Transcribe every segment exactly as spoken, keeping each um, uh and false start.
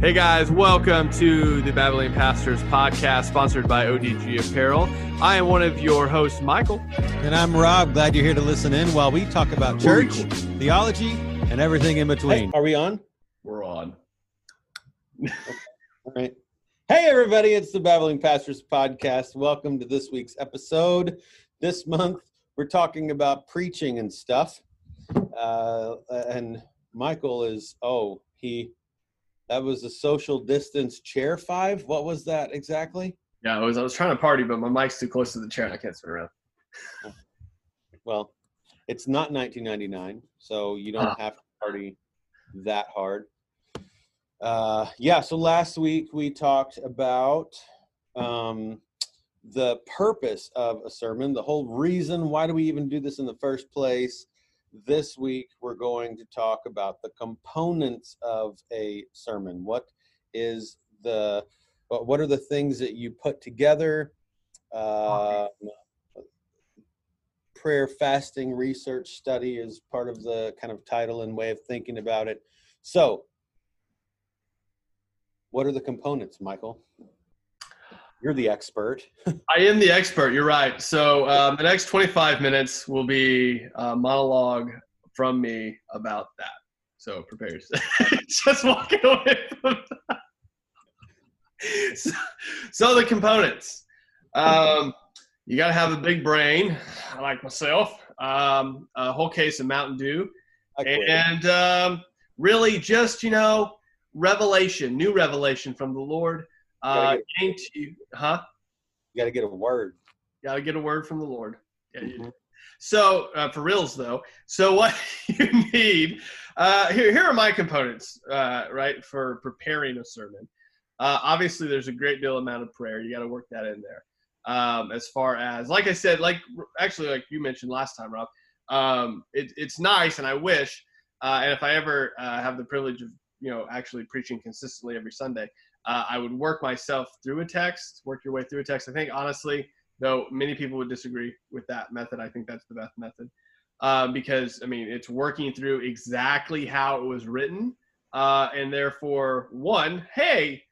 Hey guys, welcome to the Babylon Pastors Podcast, sponsored by O D G Apparel. I am one of your hosts, Michael. And I'm Rob. Glad you're here to listen in while we talk about church, theology, and everything in between. Hey, are we on? We're on. All right. Hey everybody, it's the Babylon Pastors Podcast. Welcome to this week's episode. This month, we're talking about preaching and stuff. Uh, and Michael is, oh, he... That was the social distance chair five. What was that exactly? Yeah, I was I was trying to party, but my mic's too close to the chair and I can't spin around. Well, it's not nineteen ninety-nine, so you don't huh. have to party that hard. Uh, yeah, so last week we talked about um, the purpose of a sermon, the whole reason why do we even do this in the first place. This week, we're going to talk about the components of a sermon. What is the, what are the things that you put together? Uh, prayer, fasting, research, study is part of the kind of title and way of thinking about it. So, what are the components, Michael? You're the expert. I am the expert. You're right. So um, the next twenty-five minutes will be a monologue from me about that. So prepare yourself. Just walking away from that. So, so the components. Um, you got to have a big brain, like myself, um, a whole case of Mountain Dew. Okay. And um, really just, you know, revelation, new revelation from the Lord. Uh, came to you, huh? You got to get a word. Got to get a word from the Lord. Yeah, mm-hmm. you so uh, for reals though. So what you need? Uh, here, here are my components, uh, right, for preparing a sermon. Uh, obviously, there's a great deal amount of prayer. You got to work that in there. Um, as far as, like I said, like actually, like you mentioned last time, Rob. Um, it, it's nice, and I wish, uh, and if I ever uh, have the privilege of, you know, actually preaching consistently every Sunday. Uh, I would work myself through a text, work your way through a text. I think, honestly, though, many people would disagree with that method. I think that's the best method uh, because, I mean, it's working through exactly how it was written. Uh, and therefore, one, hey,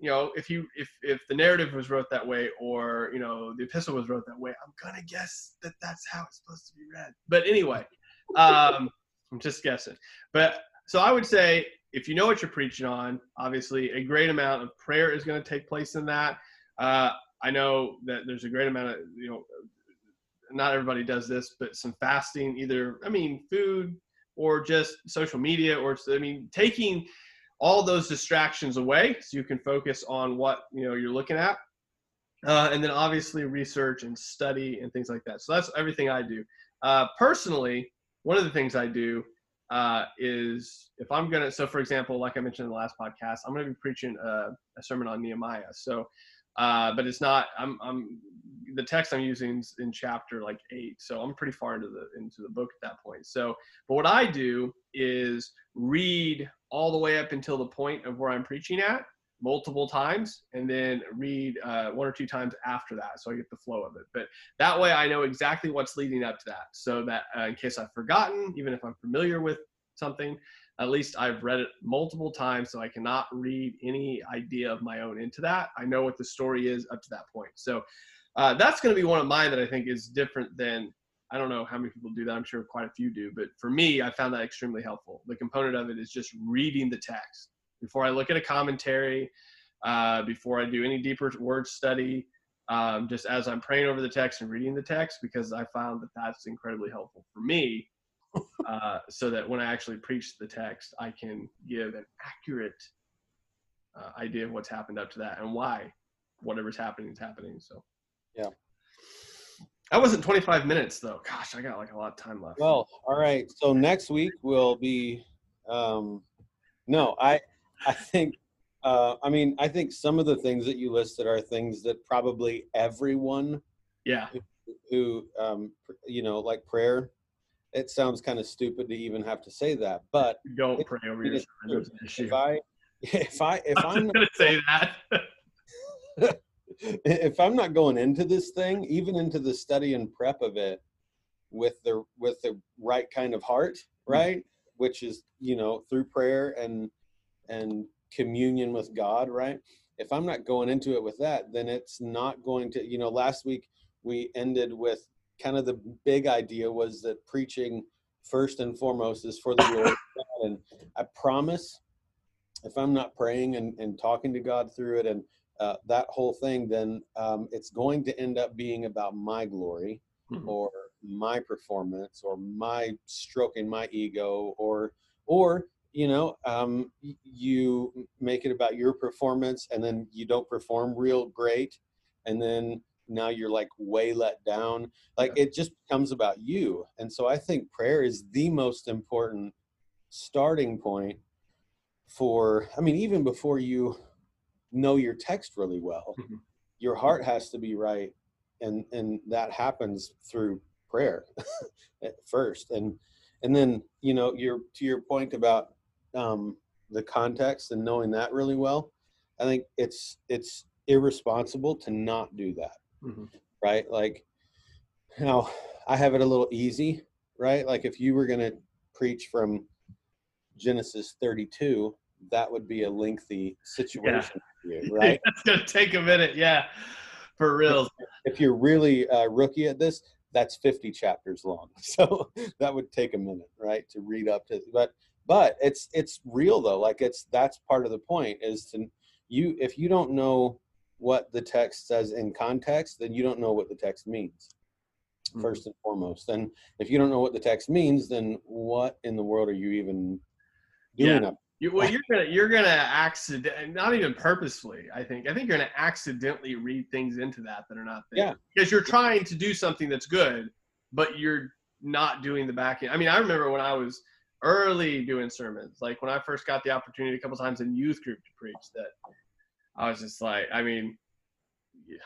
you know, if you if if the narrative was wrote that way or, you know, the epistle was wrote that way, I'm going to guess that that's how it's supposed to be read. But anyway, um, I'm just guessing. But so I would say, if you know what you're preaching on, obviously a great amount of prayer is going to take place in that. Uh, I know that there's a great amount of, you know, not everybody does this, but some fasting, either, I mean, food or just social media or, I mean, taking all those distractions away so you can focus on what, you know, you're looking at. Uh, and then obviously research and study and things like that. So that's everything I do. Uh, personally, one of the things I do Uh, is if I'm going to, so for example, like I mentioned in the last podcast, I'm going to be preaching a, a sermon on Nehemiah. So, uh, but it's not, I'm, I'm, the text I'm using is in chapter like eight. So I'm pretty far into the, into the book at that point. So, but what I do is read all the way up until the point of where I'm preaching at multiple times and then read uh, one or two times after that. So I get the flow of it. But that way I know exactly what's leading up to that. So that uh, in case I've forgotten, even if I'm familiar with something, at least I've read it multiple times. So I cannot read any idea of my own into that. I know what the story is up to that point. So uh, that's going to be one of mine that I think is different than, I don't know how many people do that. I'm sure quite a few do. But for me, I found that extremely helpful. The component of it is just reading the text. Before I look at a commentary, uh, before I do any deeper word study, um, just as I'm praying over the text and reading the text, because I found that that's incredibly helpful for me uh, so that when I actually preach the text, I can give an accurate uh, idea of what's happened up to that and why whatever's happening is happening. So, yeah. That wasn't twenty-five minutes, though. Gosh, I got like a lot of time left. Well, all right. So next week will be um, – no, I – I think, uh, I mean, I think some of the things that you listed are things that probably everyone, yeah, who, who um, you know, like prayer. It sounds kind of stupid to even have to say that, but don't pray over your sermon. If I, if I, if I'm, I'm not, gonna say that, if I'm not going into this thing, even into the study and prep of it, with the with the right kind of heart, right, mm-hmm. which is, you know, through prayer and. and communion with God, right? If I'm not going into it with that, then it's not going to, you know, last week we ended with kind of the big idea was that preaching first and foremost is for the Lord. And I promise if I'm not praying and, and talking to God through it and uh, that whole thing, then um, it's going to end up being about my glory mm-hmm. or my performance or my stroking my ego or, or, you know, um, you make it about your performance and then you don't perform real great. And then now you're like way let down. Like yeah. It just becomes about you. And so I think prayer is the most important starting point for, I mean, even before you know your text really well, mm-hmm. your heart has to be right. And, and that happens through prayer at first. And, and then, you know, your, to your point about, um, the context and knowing that really well, I think it's, it's irresponsible to not do that. Mm-hmm. Right. Like now I have it a little easy, right? Like if you were going to preach from Genesis thirty-two, that would be a lengthy situation, yeah. for you, right? That's going to take a minute. Yeah. For real. If you're really a rookie at this, that's fifty chapters long. So that would take a minute, right. To read up to, but, but it's, it's real though. Like it's, that's part of the point is to you, if you don't know what the text says in context, then you don't know what the text means. Mm-hmm. First and foremost. And if you don't know what the text means, then what in the world are you even doing yeah. up? You, well, you're gonna you're gonna accident not even purposefully. I think I think you're gonna accidentally read things into that that are not there. Yeah, because you're trying to do something that's good, but you're not doing the back end. I mean, I remember when I was early doing sermons, like when I first got the opportunity a couple times in youth group to preach, that I was just like, I mean,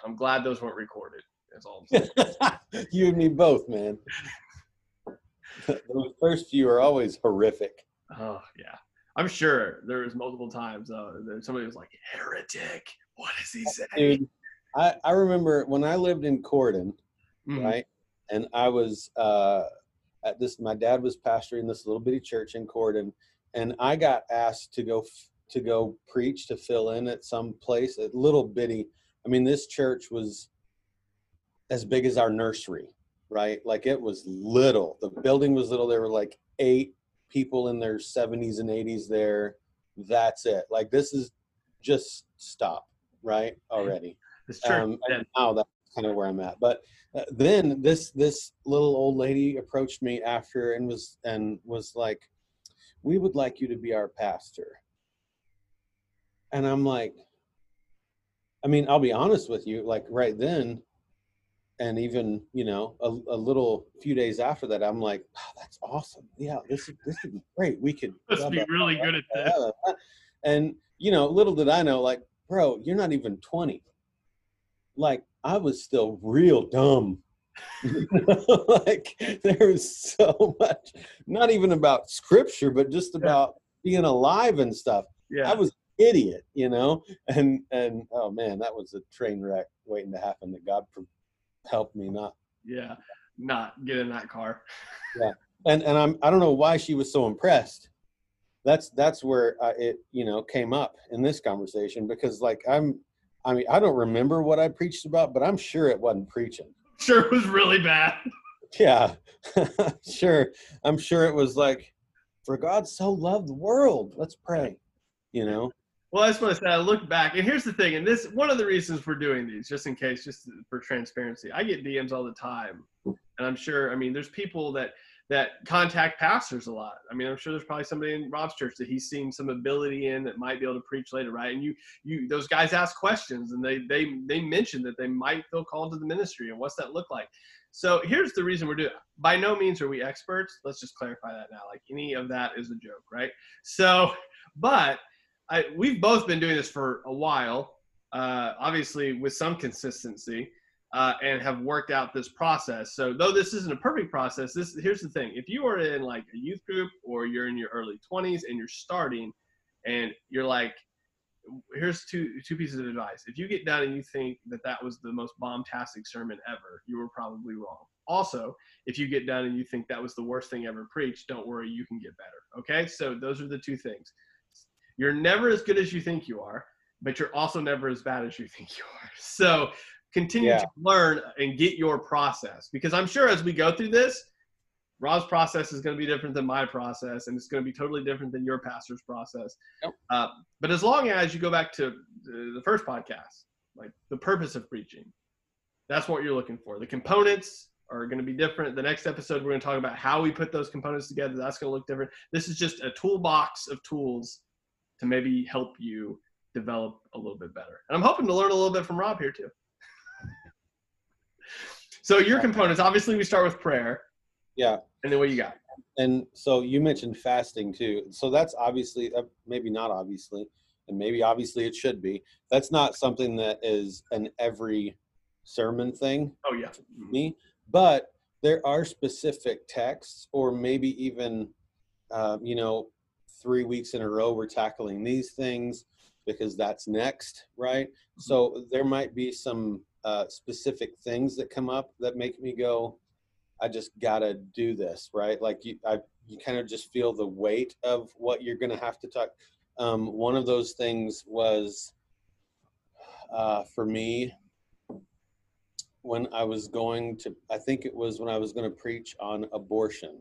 I'm glad those weren't recorded. That's all I'm saying. You and me both, man. Those first few are always horrific. Oh yeah. I'm sure there was multiple times uh, that somebody was like, heretic, what is he saying? Dude, I, I remember when I lived in Corden, mm-hmm. right? And I was uh, at this, my dad was pastoring this little bitty church in Corden, and I got asked to go f- to go preach, to fill in at some place, a little bitty. I mean, this church was as big as our nursery, right? Like it was little. The building was little. There were like eight people in their seventies and eighties there. That's it. Like this is just stop right already. It's true. Um, and now that's kind of where I'm at. But uh, then this, this little old lady approached me after and was, and was like, we would like you to be our pastor. And I'm like, I mean, I'll be honest with you, like right then. And even, you know, a, a little few days after that, I'm like, wow, that's awesome. Yeah, this is, this would be great. We could blah, be blah, really blah, good blah, at blah, this. And, you know, little did I know, like, bro, you're not even twenty. Like, I was still real dumb. Like, there was so much, not even about scripture, but just about yeah. being alive and stuff. Yeah. I was idiot, you know? And, and oh, man, that was a train wreck waiting to happen that God pre- helped me not yeah not get in that car. Yeah. And and I'm I don't know why she was so impressed. That's that's where I, it you know came up in this conversation, because like I'm I mean I don't remember what I preached about, but I'm sure it wasn't preaching. Sure it was really bad. Yeah. Sure. I'm sure it was like, for God so loved the world, let's pray, you know. Well, I just want to say, I look back, and here's the thing, and this, one of the reasons we're doing these, just in case, just for transparency, I get D Ms all the time, and I'm sure, I mean, there's people that, that contact pastors a lot. I mean, I'm sure there's probably somebody in Rob's church that he's seen some ability in that might be able to preach later, right? And you, you, those guys ask questions, and they, they, they mention that they might feel called to the ministry, and what's that look like? So here's the reason we're doing it. By no means are we experts. Let's just clarify that now. Like, any of that is a joke, right? So, but... I, we've both been doing this for a while, uh, obviously with some consistency, uh, and have worked out this process. So though this isn't a perfect process, this here's the thing. If you are in like a youth group or you're in your early twenties and you're starting and you're like, here's two two pieces of advice. If you get done and you think that that was the most bombastic sermon ever, you were probably wrong. Also, if you get done and you think that was the worst thing ever preached, don't worry, you can get better. Okay, so those are the two things. You're never as good as you think you are, but you're also never as bad as you think you are. So continue yeah. to learn and get your process, because I'm sure as we go through this, Rob's process is going to be different than my process, and it's going to be totally different than your pastor's process. Yep. Uh, but as long as you go back to the first podcast, like the purpose of preaching, that's what you're looking for. The components are going to be different. The next episode, we're going to talk about how we put those components together. That's going to look different. This is just a toolbox of tools to maybe help you develop a little bit better. And I'm hoping to learn a little bit from Rob here too. So your components, obviously we start with prayer. Yeah. And then what you got? And so you mentioned fasting too. So that's obviously, uh, maybe not obviously, and maybe obviously it should be. That's not something that is an every sermon thing. Oh yeah. Me, but there are specific texts, or maybe even, uh, you know, three weeks in a row we're tackling these things because that's next, right? Mm-hmm. So there might be some uh, specific things that come up that make me go, I just gotta do this, right? Like you, I, you kind of just feel the weight of what you're gonna have to talk. Um, one of those things was uh, for me when I was going to, I think it was when I was gonna preach on abortion,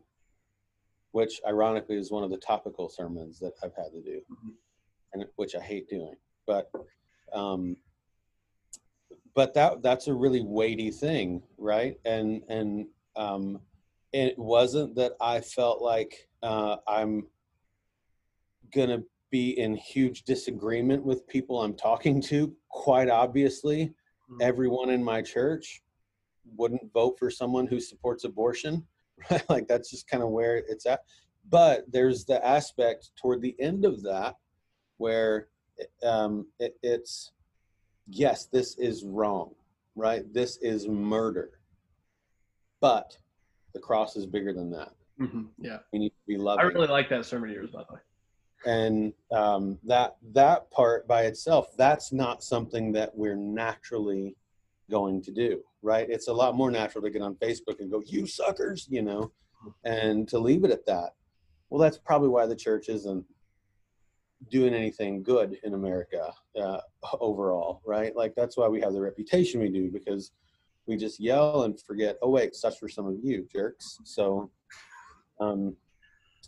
which ironically is one of the topical sermons that I've had to do, mm-hmm. and which I hate doing. But, um, but that that's a really weighty thing, right? And and um, it wasn't that I felt like uh, I'm gonna be in huge disagreement with people I'm talking to. Quite obviously, mm-hmm. everyone in my church wouldn't vote for someone who supports abortion. Right? Like that's just kind of where it's at. But there's the aspect toward the end of that where um, it, it's, yes, this is wrong, right? This is murder. But the cross is bigger than that. Mm-hmm. Yeah. We need to be loving. I really like that sermon of yours, by the way. And um, that that part by itself, that's not something that we're naturally going to do, right? It's a lot more natural to get on Facebook and go, you suckers, you know, and to leave it at that. Well, that's probably why the church isn't doing anything good in America uh, overall, right? Like that's why we have the reputation we do, because we just yell and forget, oh wait, sucks for some of you jerks. So um,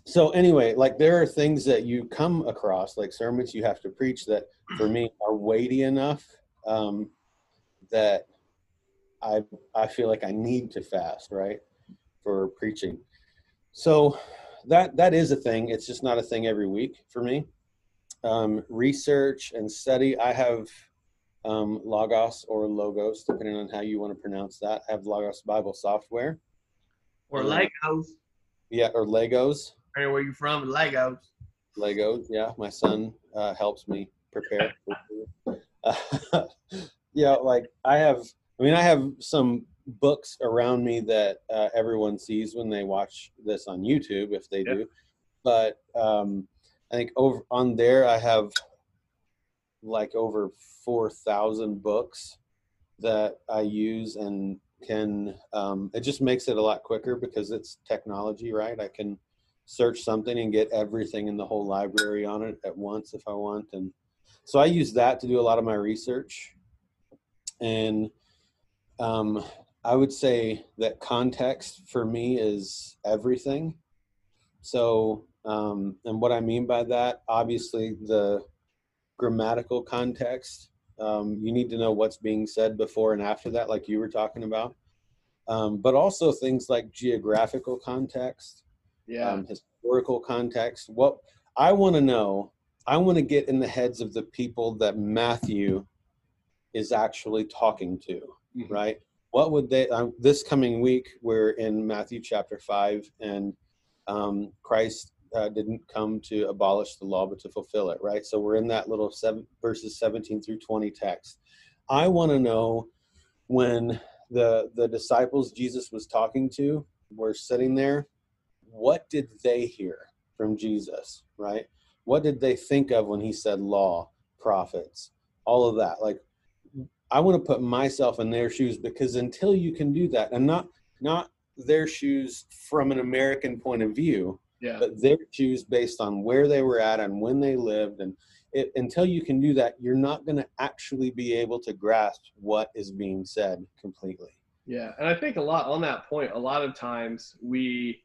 so anyway, like there are things that you come across, like sermons you have to preach that for me are weighty enough um, that I I feel like I need to fast, right, for preaching. So that that is a thing. It's just not a thing every week for me. Um, research and study. I have um, Logos or Logos, depending on how you want to pronounce that. I have Logos Bible software. Or Legos. Yeah, or Legos. Where are you from? Legos. Legos, yeah. My son uh, helps me prepare. uh, yeah, like I have, I mean, I have some books around me that uh, everyone sees when they watch this on YouTube, if they yep. do. But um I think over on there, I have like over four thousand books that I use and can, um, it just makes it a lot quicker because it's technology, right? I can search something and get everything in the whole library on it at once if I want. And so I use that to do a lot of my research. And um, I would say that context for me is everything. So Um, and what I mean by that, obviously the grammatical context, um, you need to know what's being said before and after that, like you were talking about, um, but also things like geographical context, yeah, um, historical context. What I want to know, I want to get in the heads of the people that Matthew is actually talking to, mm-hmm. right? What would they, um, this coming week, we're in Matthew chapter five, and um, Christ Uh, didn't come to abolish the law, but to fulfill it, right? So we're in that little seven, verses seventeen through twenty text. I want to know when the the disciples Jesus was talking to were sitting there, what did they hear from Jesus, right? What did they think of when he said law, prophets, all of that? Like, I want to put myself in their shoes, because until you can do that, and not not their shoes from an American point of view, Yeah. But they choose based on where they were at and when they lived. And it, until you can do that, you're not going to actually be able to grasp what is being said completely. Yeah. And I think a lot on that point, a lot of times we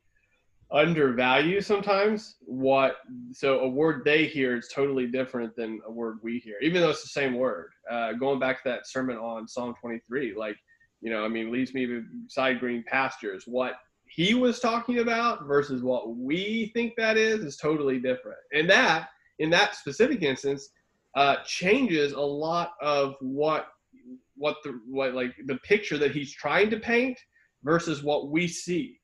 undervalue sometimes what, so a word they hear is totally different than a word we hear, even though it's the same word. Uh, going back to that sermon on Psalm twenty-three, like, you know, I mean, leads me beside green pastures. What he was talking about versus what we think that is, is totally different. And that, in that specific instance, uh, changes a lot of what, what the, what like the picture that he's trying to paint versus what we see.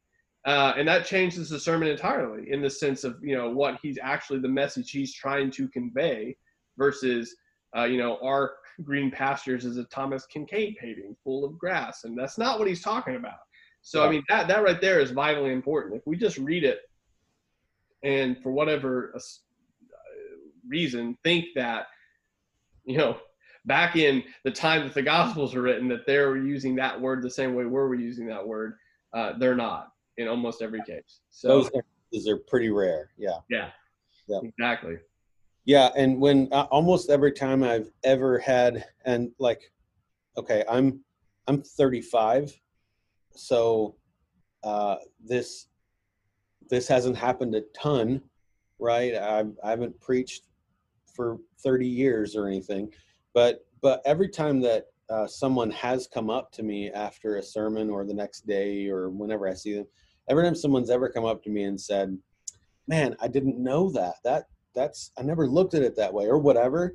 Uh, and that changes the sermon entirely in the sense of, you know, what he's actually, the message he's trying to convey versus, uh, you know, our green pastures is a Thomas Kincaid painting full of grass. And that's not what he's talking about. So, I mean, that, that right there is vitally important. If we just read it and for whatever reason think that, you know, back in the time that the Gospels were written, that they were using that word the same way we're using that word, uh, they're not in almost every case. So those instances are pretty rare. Yeah. Yeah, yeah. Exactly. Yeah. And when uh, almost every time I've ever had, and like, okay, I'm, I'm thirty-five. So, uh, this, this hasn't happened a ton, right? I, I haven't preached for thirty years or anything, but, but every time that, uh, someone has come up to me after a sermon or the next day or whenever I see them, every time someone's ever come up to me and said, man, I didn't know that, that that's, I never looked at it that way or whatever,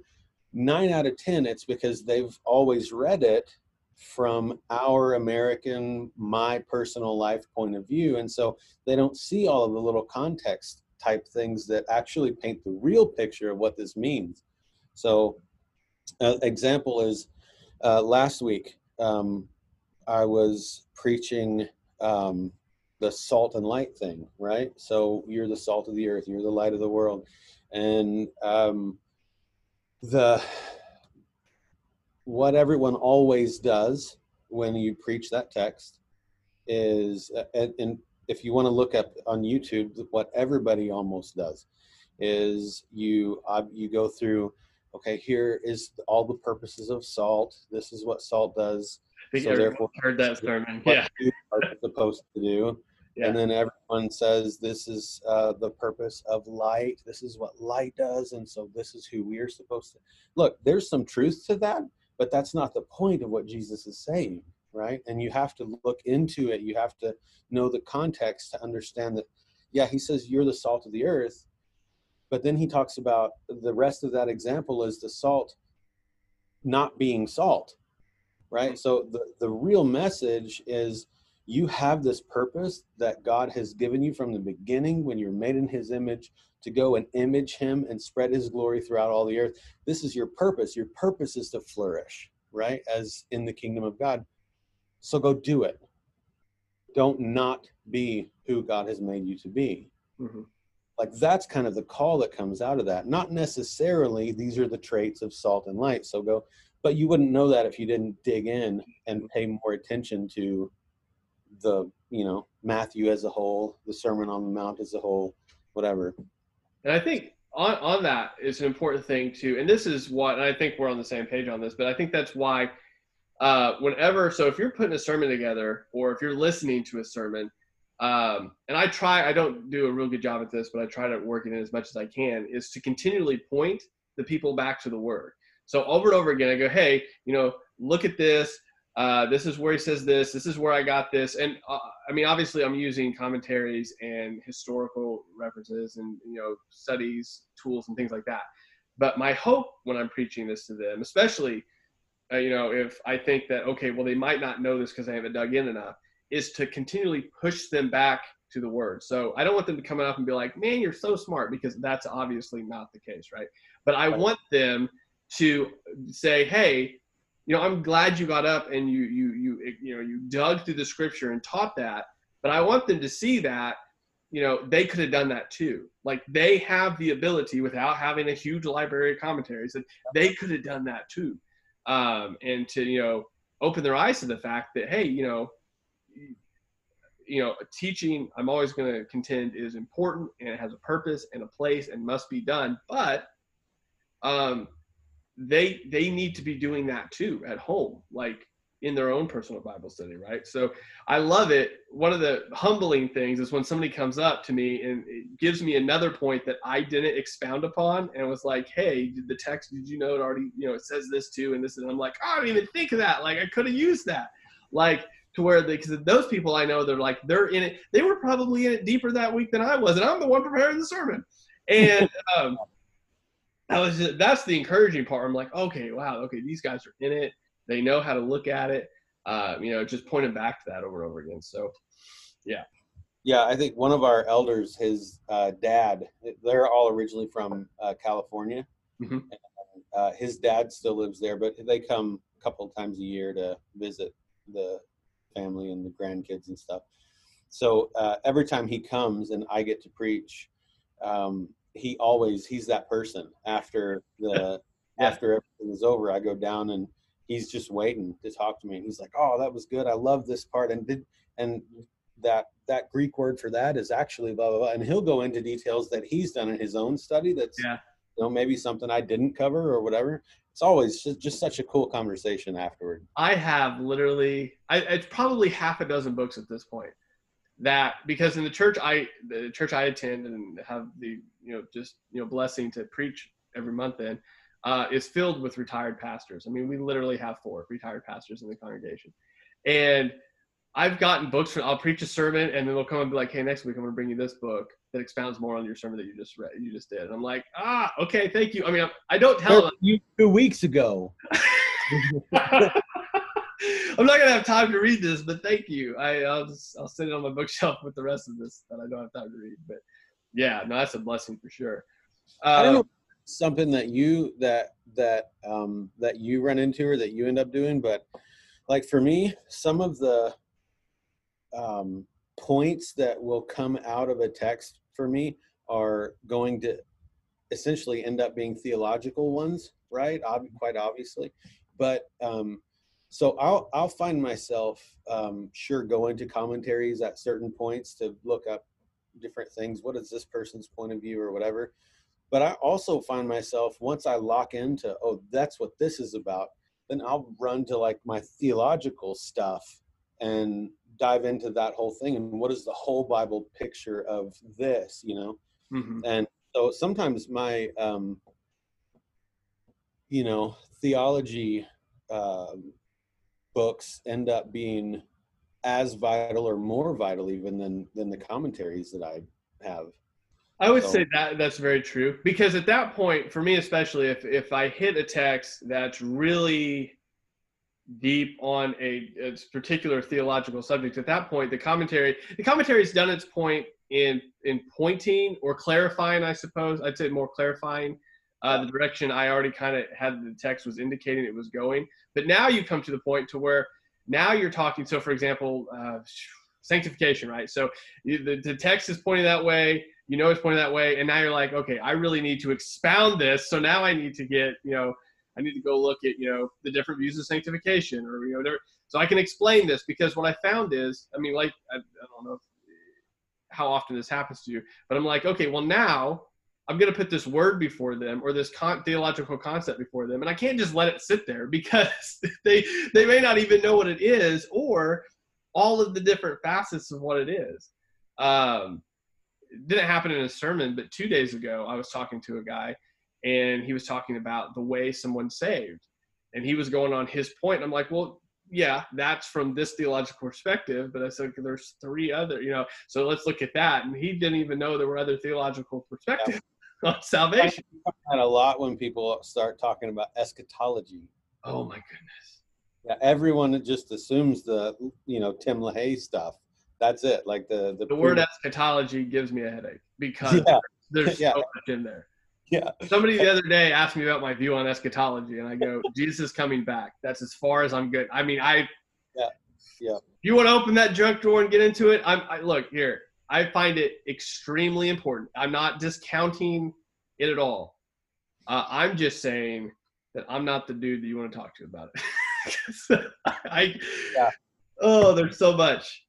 nine out of ten, it's because they've always read it from our American, my personal life point of view. And so they don't see all of the little context type things that actually paint the real picture of what this means. So uh, example is uh, last week, um, I was preaching um, the salt and light thing, right? So you're the salt of the earth, you're the light of the world. And um, the... what everyone always does when you preach that text is, and, and if you want to look up on YouTube, what everybody almost does is you, uh, you go through, okay, here is all the purposes of salt. This is what salt does. I think so therefore, heard that sermon. Yeah. You are supposed to do. Yeah. And then everyone says, this is uh, the purpose of light. This is what light does. And so this is who we are supposed to look. There's some truth to that. But that's not the point of what Jesus is saying, right? And you have to look into it. You have to know the context to understand that, yeah, he says you're the salt of the earth, but then he talks about the rest of that example is the salt not being salt, right? So the, the real message is you have this purpose that God has given you from the beginning when you're made in his image to go and image him and spread his glory throughout all the earth. This is your purpose. Your purpose is to flourish, right? As in the kingdom of God. So go do it. Don't not be who God has made you to be. Mm-hmm. Like that's kind of the call that comes out of that. Not necessarily these are the traits of salt and light. So go, but you wouldn't know that if you didn't dig in and pay more attention to the, you know, Matthew as a whole, the Sermon on the Mount as a whole, whatever. And I think on, on that is an important thing too. And this is what, and I think we're on the same page on this, but I think that's why uh, whenever, so if you're putting a sermon together or if you're listening to a sermon, um, and I try, I don't do a real good job at this, but I try to work it in as much as I can, is to continually point the people back to the word. So over and over again, I go, hey, you know, look at this. Uh, this is where he says this, this is where I got this. And uh, I mean, obviously I'm using commentaries and historical references and, you know, studies, tools and things like that. But my hope when I'm preaching this to them, especially, uh, you know, if I think that, okay, well, they might not know this because I haven't dug in enough, is to continually push them back to the word. So I don't want them to come up and be like, man, you're so smart, because that's obviously not the case, right? But I want them to say, hey, you know, I'm glad you got up and you, you, you, you know, you dug through the scripture and taught that, but I want them to see that, you know, they could have done that too. Like they have the ability without having a huge library of commentaries that they could have done that too. Um, and to, you know, open their eyes to the fact that, hey, you know, you know, teaching, I'm always going to contend, is important and it has a purpose and a place and must be done. But um, they they need to be doing that too at home, like in their own personal Bible study, right? So I love it. One of the humbling things is when somebody comes up to me and it gives me another point that I didn't expound upon and was like, hey, did the text, did you know it already, you know, it says this too and this, and I'm like, oh, I didn't even think of that. Like, I could have used that. Like, to where they, because those people I know, they're like, they're in it. They were probably in it deeper that week than I was, and I'm the one preparing the sermon. And um, I was just, that's the encouraging part. I'm like, okay, wow, okay, these guys are in it. They know how to look at it, uh, you know, just pointed back to that over and over again. So, yeah. Yeah, I think one of our elders, his uh, dad, they're all originally from uh, California. Mm-hmm. And, uh, his dad still lives there, but they come a couple of times a year to visit the family and the grandkids and stuff. So uh, every time he comes and I get to preach, um, he always, he's that person after the, yeah. after everything is over, I go down and he's just waiting to talk to me. And he's like, oh, that was good. I love this part. And did, and that, that Greek word for that is actually blah, blah, blah. And he'll go into details that he's done in his own study. That's, yeah. you know, maybe something I didn't cover or whatever. It's always just, just such a cool conversation afterward. I have literally, I, it's probably half a dozen books at this point that, because in the church, I, the church I attend and have the, you know, just, you know, blessing to preach every month in, Uh, is filled with retired pastors. I mean, we literally have four retired pastors in the congregation. And I've gotten books from, I'll preach a sermon and then they'll come and be like, hey, next week I'm going to bring you this book that expounds more on your sermon that you just read, you just did. And I'm like, ah, okay, thank you. I mean, I'm, I don't tell them. You two weeks ago. I'm not going to have time to read this, but thank you. I, I'll just, I'll sit it on my bookshelf with the rest of this that I don't have time to read. But yeah, no, that's a blessing for sure. Uh, I don't know. Something that you that that um that you run into or that you end up doing, but like for me, some of the um points that will come out of a text for me are going to essentially end up being theological ones, right? Ob- quite obviously. But um so I'll I'll find myself um sure going to commentaries at certain points to look up different things. What is this person's point of view or whatever? But I also find myself, once I lock into, oh, that's what this is about, then I'll run to like my theological stuff and dive into that whole thing. And what is the whole Bible picture of this, you know? Mm-hmm. And so sometimes my, um, you know, theology uh, books end up being as vital or more vital even than, than the commentaries that I have. I would say that that's very true, because at that point, for me especially, if if I hit a text that's really deep on a, a particular theological subject, at that point the commentary the commentary's done its point in in pointing or clarifying, I suppose. I'd say more clarifying uh, the direction I already kind of had the text was indicating it was going. But now you come to the point to where now you're talking. So for example, uh, sanctification, right? So you, the, the text is pointing that way. You know it's pointed that way, and now you're like, okay, I really need to expound this. So now I need to get, you know, I need to go look at, you know, the different views of sanctification, or you know, whatever. So I can explain this, because what I found is, I mean, like, I, I don't know if, how often this happens to you, but I'm like, okay, well now I'm gonna put this word before them, or this con- theological concept before them, and I can't just let it sit there, because they they may not even know what it is, or all of the different facets of what it is. Um, It didn't happen in a sermon, but two days ago I was talking to a guy and he was talking about the way someone's saved, and he was going on his point. And I'm like, well, yeah, that's from this theological perspective, but I said, there's three other, you know, so let's look at that. And he didn't even know there were other theological perspectives yeah. on salvation. And a lot when people start talking about eschatology. Oh my goodness. Yeah. Everyone just assumes the, you know, Tim LaHaye stuff. That's it. Like the the, the word eschatology gives me a headache, because yeah. there's yeah. so much in there. Yeah. Somebody the other day asked me about my view on eschatology, and I go, Jesus is coming back. That's as far as I'm good. I mean, I. Yeah. Yeah. You want to open that junk drawer and get into it? I'm I, look here. I find it extremely important. I'm not discounting it at all. Uh, I'm just saying that I'm not the dude that you want to talk to about it. I. Yeah. Oh, there's so much.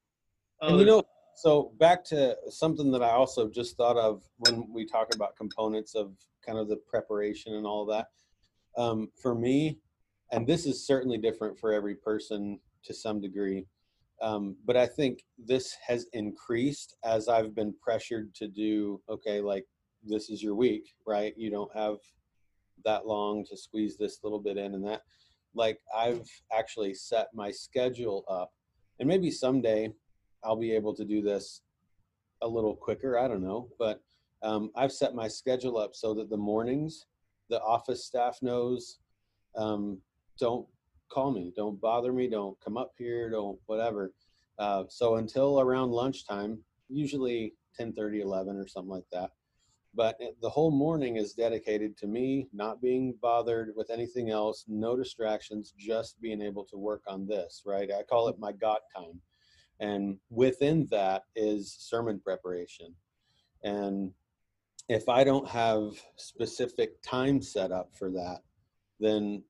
Oh, and you know, so back to something that I also just thought of when we talk about components of kind of the preparation and all that. Um, for me, and this is certainly different for every person to some degree, um, but I think this has increased as I've been pressured to do, okay, like this is your week, right? You don't have that long to squeeze this little bit in and that. Like I've actually set my schedule up, and maybe someday I'll be able to do this a little quicker. I don't know, but um, I've set my schedule up so that the mornings, the office staff knows, um, don't call me, don't bother me, don't come up here, don't whatever. Uh, so until around lunchtime, usually ten thirty, eleven or something like that. But the whole morning is dedicated to me not being bothered with anything else, no distractions, just being able to work on this, right? I call it my God time. And within that is sermon preparation. And if I don't have specific time set up for that, then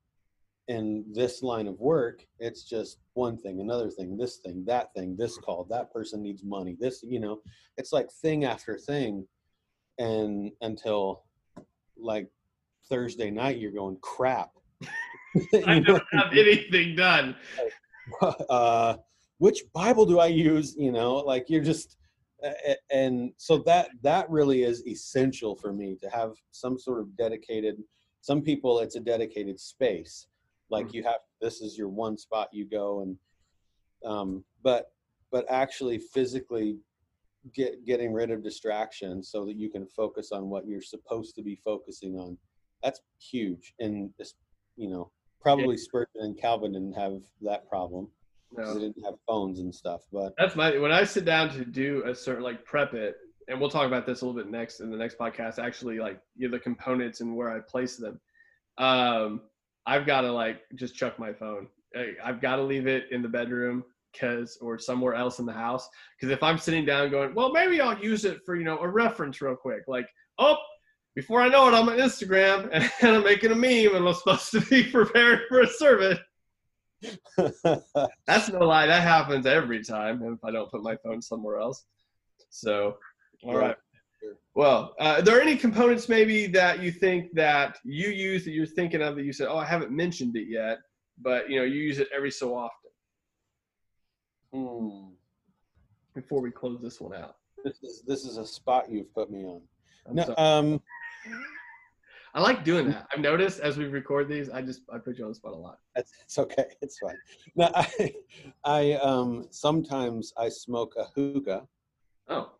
in this line of work, it's just one thing, another thing, this thing, that thing, this call, that person needs money, this, you know, it's like thing after thing. And until like Thursday night, you're going, crap. I don't have anything done. Uh, which Bible do I use? You know, like you're just, and so that, that really is essential for me to have some sort of dedicated, some people it's a dedicated space. Like mm-hmm. you have, this is your one spot you go and, um, but, but actually physically get getting rid of distractions so that you can focus on what you're supposed to be focusing on. That's huge. And this, you know, probably yeah. Spurgeon and Calvin didn't have that problem. No. They didn't have phones and stuff, but that's my, when I sit down to do a certain, like prep it, and we'll talk about this a little bit next in the next podcast, actually, like you know, the components and where I place them. Um, I've got to like, just chuck my phone. I, I've got to leave it in the bedroom. Cause or somewhere else in the house. Because if I'm sitting down going, well, maybe I'll use it for, you know, a reference real quick. Like, oh, before I know it, I'm on Instagram and I'm making a meme and I'm supposed to be prepared for a sermon. That's no lie. That happens every time if I don't put my phone somewhere else. So, all right. Well, uh, are there any components maybe that you think that you use that you're thinking of that you said, oh, I haven't mentioned it yet, but, you know, you use it every so often? Hmm. Before we close this one out, this is this is a spot you've put me on. I'm no, sorry. um, I like doing that. I've noticed as we record these, I just I put you on the spot a lot. That's it's okay, it's fine. Now, I, I um sometimes I smoke a hookah. Oh,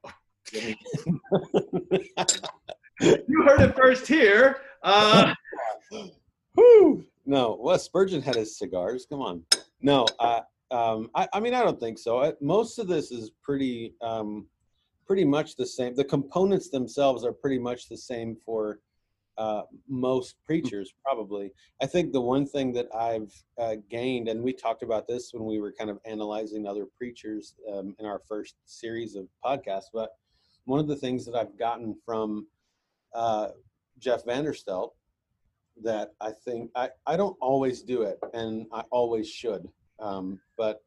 you heard it first here. Uh, whoo! No, well, Spurgeon had his cigars. Come on, no, I. Um, I, I mean, I don't think so. I, most of this is pretty, um, pretty much the same. The components themselves are pretty much the same for uh, most preachers, probably. I think the one thing that I've uh, gained, and we talked about this when we were kind of analyzing other preachers um, in our first series of podcasts, but one of the things that I've gotten from uh, Jeff Vanderstelt that I think, I, I don't always do it, and I always should. Um, but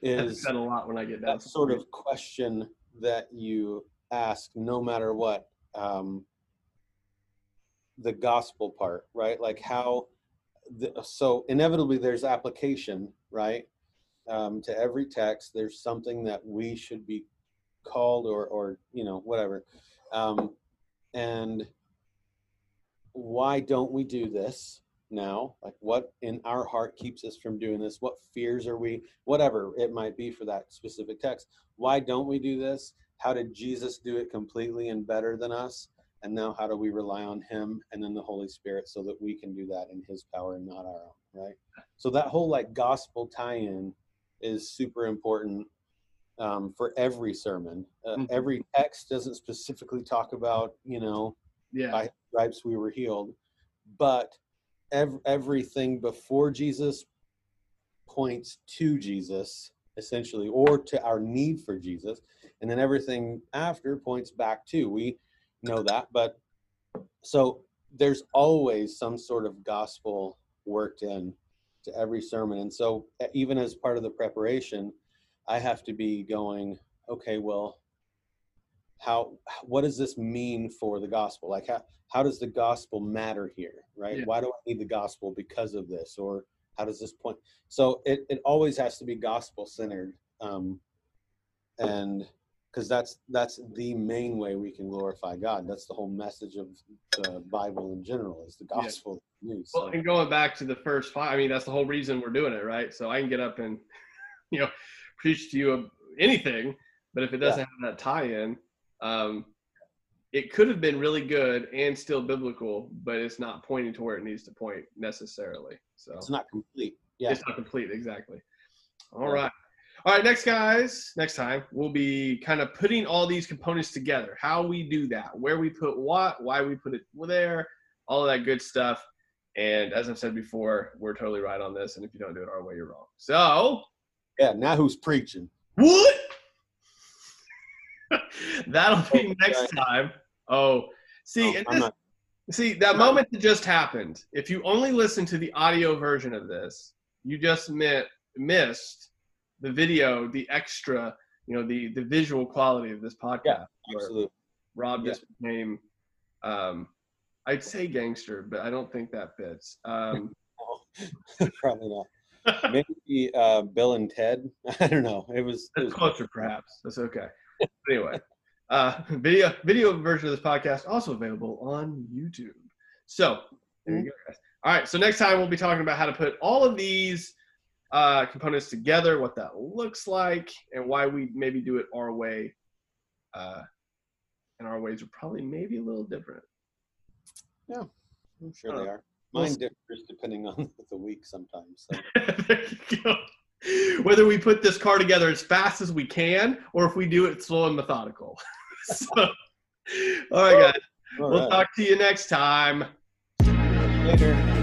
is that a lot when I get that sort of question that you ask, no matter what, um, the gospel part, right? Like how, the, so inevitably there's application, right? Um, to every text, there's something that we should be called or, or, you know, whatever. Um, and why don't we do this? Now, like what in our heart keeps us from doing this? What fears are we, whatever it might be for that specific text? Why don't we do this? How did Jesus do it completely and better than us? And now how do we rely on him and then the Holy Spirit so that we can do that in his power and not our own, right? So that whole like gospel tie-in is super important um, for every sermon. Uh, mm-hmm. Every text doesn't specifically talk about, you know, yeah. by stripes we were healed, but Every, everything before Jesus points to Jesus, essentially, or to our need for Jesus. And then everything after points back to, we know that. But so there's always some sort of gospel worked in to every sermon. And so even as part of the preparation, I have to be going, okay, well, how, what does this mean for the gospel? Like, how, how does the gospel matter here, right? Yeah. Why do I need the gospel because of this? Or how does this point? So it, it always has to be gospel centered. Um, and because that's, that's the main way we can glorify God. That's the whole message of the Bible in general, is the gospel. Yeah. News, so. Well, and going back to the first five, I mean, that's the whole reason we're doing it, right? So I can get up and, you know, preach to you anything, but if it doesn't yeah. have that tie-in, um, it could have been really good and still biblical, but it's not pointing to where it needs to point necessarily. So it's not complete. Yeah, it's not complete. Exactly. All yeah. right. All right. Next guys, next time we'll be kind of putting all these components together, how we do that, where we put what, why we put it there, all of that good stuff. And as I've said before, we're totally right on this. And if you don't do it our way, you're wrong. So yeah. Now who's preaching? What? That'll be next time. Oh, see, and this, see that moment that just happened. If you only listen to the audio version of this, you just mit, missed the video, the extra, you know, the the visual quality of this podcast. Yeah, absolutely. Rob just yeah. became, um, I'd say gangster, but I don't think that fits. Um, probably not. Maybe uh, Bill and Ted. I don't know. It was, it was closer, perhaps. That's okay. Anyway, uh, video video version of this podcast also available on YouTube. So there you go, guys. All right. So next time we'll be talking about how to put all of these uh, components together, what that looks like, and why we maybe do it our way. Uh, and our ways are probably maybe a little different. Yeah, I'm sure they are. Mine differs depending on the week sometimes. So. There you go. Whether we put this car together as fast as we can, or if we do it slow and methodical. So, all right, guys. All right. We'll talk to you next time. Later.